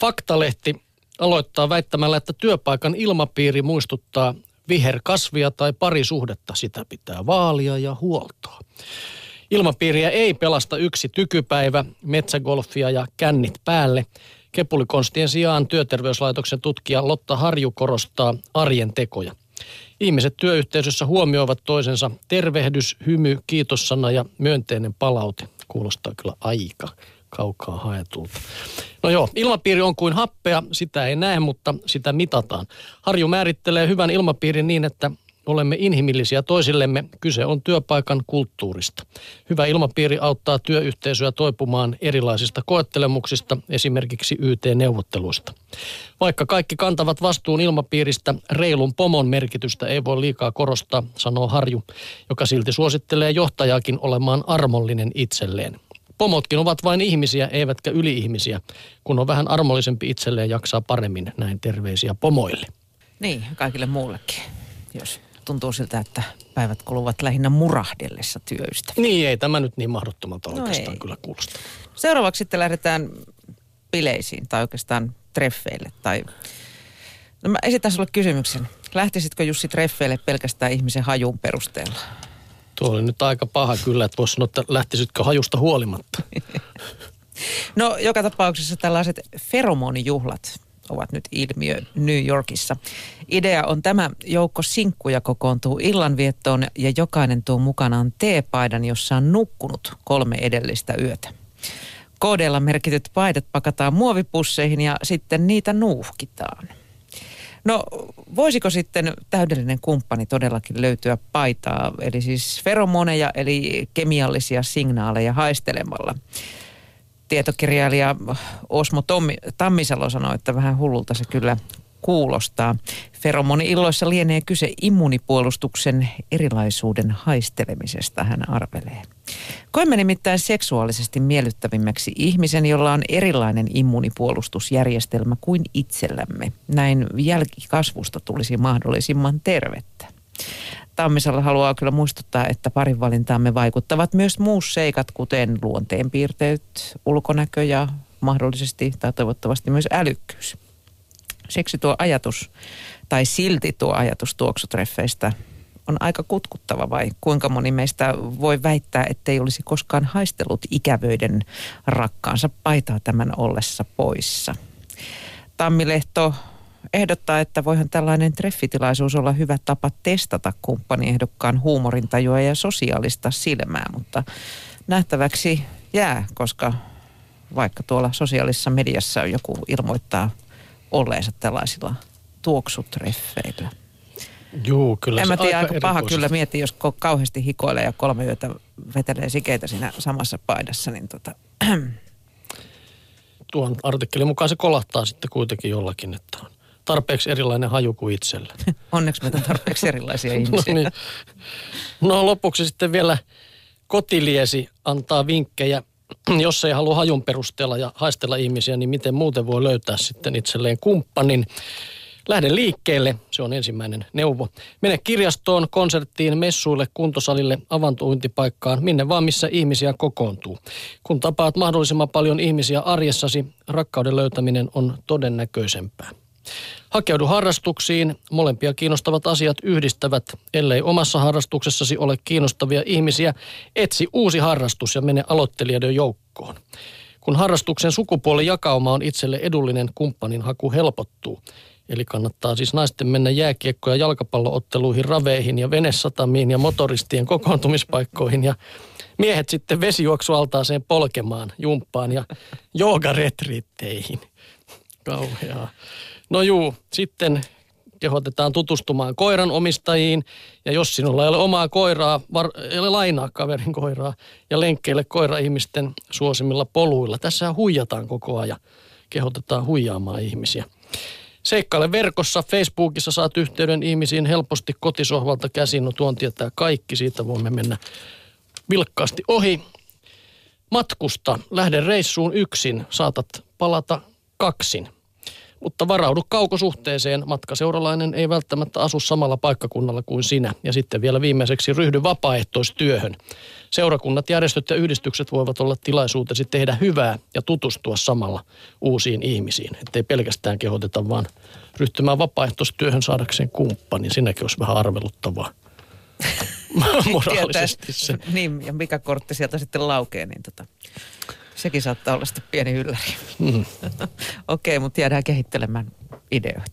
Faktalehti aloittaa väittämällä, että työpaikan ilmapiiri muistuttaa viherkasvia tai parisuhdetta. Sitä pitää vaalia ja huoltoa. Ilmapiiriä ei pelasta yksi tykypäivä, metsägolfia ja kännit päälle. Kepulikonstien sijaan Työterveyslaitoksen tutkija Lotta Harju korostaa arjen tekoja. Ihmiset työyhteisössä huomioivat toisensa tervehdys, hymy, kiitossana ja myönteinen palaute. Kuulostaa kyllä aika kaukaa haetulta. No joo, ilmapiiri on kuin happea, sitä ei näe, mutta sitä mitataan. Harju määrittelee hyvän ilmapiirin niin, että olemme inhimillisiä toisillemme. Kyse on työpaikan kulttuurista. Hyvä ilmapiiri auttaa työyhteisöä toipumaan erilaisista koettelemuksista, esimerkiksi YT-neuvotteluista. Vaikka kaikki kantavat vastuun ilmapiiristä, reilun pomon merkitystä ei voi liikaa korostaa, sanoo Harju, joka silti suosittelee johtajaakin olemaan armollinen itselleen. Pomotkin ovat vain ihmisiä, eivätkä yli-ihmisiä. Kun on vähän armollisempi itselleen, jaksaa paremmin, näin terveisiä pomoille. Niin, kaikille muullekin, jos tuntuu siltä, että päivät kuluvat lähinnä murahdellessa työstä. Niin, ei tämä nyt niin mahdottomalta oikeastaan kyllä kuulosta. Seuraavaksi sitten lähdetään bileisiin tai oikeastaan treffeille. Tai... No mä esitän sulle kysymyksen. Lähtisitkö Jussi treffeille pelkästään ihmisen hajuun perusteella? Tuo oli nyt aika paha kyllä, että voisi sanoa, että lähtisitkö hajusta huolimatta. No, joka tapauksessa tällaiset feromonijuhlat ovat nyt ilmiö New Yorkissa. Idea on tämä: joukko sinkkuja kokoontuu illanviettoon ja jokainen tuo mukanaan teepaidan, jossa on nukkunut 3 edellistä yötä. Koodeilla merkityt paidat pakataan muovipusseihin ja sitten niitä nuuhkitaan. No, voisiko sitten täydellinen kumppani todellakin löytyä paitaa, eli siis feromoneja, eli kemiallisia signaaleja haistelemalla? Tietokirjailija Osmo Tammisalo sanoi, että vähän hullulta se kyllä kuulostaa. Feromoni-illoissa lienee kyse immunipuolustuksen erilaisuuden haistelemisesta, hän arvelee. Koemme nimittäin seksuaalisesti miellyttävimmäksi ihmisen, jolla on erilainen immunipuolustusjärjestelmä kuin itsellämme. Näin jälkikasvusta tulisi mahdollisimman tervettä. Tammisalla haluaa kyllä muistuttaa, että parinvalintaamme vaikuttavat myös muut seikat, kuten luonteenpiirteet, ulkonäkö ja mahdollisesti tai toivottavasti myös älykkyys. Siksi tuo ajatus, tai silti tuo ajatus tuoksutreffeistä on aika kutkuttava, vai kuinka moni meistä voi väittää, ettei olisi koskaan haistellut ikävöiden rakkaansa paitaa tämän ollessa poissa. Tammilehto ehdottaa, että voihan tällainen treffitilaisuus olla hyvä tapa testata kumppaniehdokkaan huumorintajua ja sosiaalista silmää, mutta nähtäväksi jää, koska vaikka tuolla sosiaalisessa mediassa joku ilmoittaa olleensa tällaisilla tuoksutreffeillä. Joo, kyllä. En mä tiedä, aika paha kyllä mieti, jos kauheasti hikoilee ja 3 yötä vetelee sikeitä siinä samassa paidassa, niin Tuon artikkelin mukaan se kolahtaa sitten kuitenkin jollakin, että on tarpeeksi erilainen haju kuin itsellä. Onneksi meitä on tarpeeksi erilaisia ihmisiä. No, niin. No, lopuksi sitten vielä kotiliesi antaa vinkkejä. Jos ei halua hajun perusteella ja haistella ihmisiä, niin miten muuten voi löytää sitten itselleen kumppanin? Lähde liikkeelle, se on ensimmäinen neuvo. Mene kirjastoon, konserttiin, messuille, kuntosalille, avantointipaikkaan, minne vaan missä ihmisiä kokoontuu. Kun tapaat mahdollisimman paljon ihmisiä arjessasi, rakkauden löytäminen on todennäköisempää. Hakeudu harrastuksiin, molempia kiinnostavat asiat yhdistävät. Ellei omassa harrastuksessasi ole kiinnostavia ihmisiä, etsi uusi harrastus ja mene aloittelijoiden joukkoon. Kun harrastuksen sukupuolijakauma on itselle edullinen, kumppanin haku helpottuu. Eli kannattaa siis naisten mennä jääkiekko- ja jalkapallootteluihin, raveihin ja venesatamiin ja motoristien kokoontumispaikkoihin ja miehet sitten vesijuoksualtaaseen polkemaan, jumppaan ja joogaretriitteihin. Kauheaa. No juu, sitten kehotetaan tutustumaan koiran omistajiin, ja jos sinulla ei ole omaa koiraa, lainaa kaverin koiraa ja lenkkeille koira-ihmisten suosimilla poluilla. Tässä huijataan koko ajan, kehotetaan huijaamaan ihmisiä. Seikkaile verkossa, Facebookissa saat yhteyden ihmisiin helposti kotisohvalta käsin. No, tuon tietää kaikki, siitä voimme mennä vilkkaasti ohi. Matkusta, lähde reissuun yksin, saatat palata kaksin. Mutta varaudu kaukosuhteeseen. Matkaseuralainen ei välttämättä asu samalla paikkakunnalla kuin sinä. Ja sitten vielä viimeiseksi ryhdy vapaaehtoistyöhön. Seurakunnat, järjestöt ja yhdistykset voivat olla tilaisuutesi tehdä hyvää ja tutustua samalla uusiin ihmisiin. Ettei pelkästään kehoteta vaan ryhtymään vapaaehtoistyöhön saadakseen kumppani. Sinäkin olisi vähän arveluttavaa. Moraalisesti se. Niin, ja mikä kortti sieltä sitten laukee, niin sekin saattaa olla sitten pieni ylläri. Okei, mutta jäädään kehittelemään ideoita.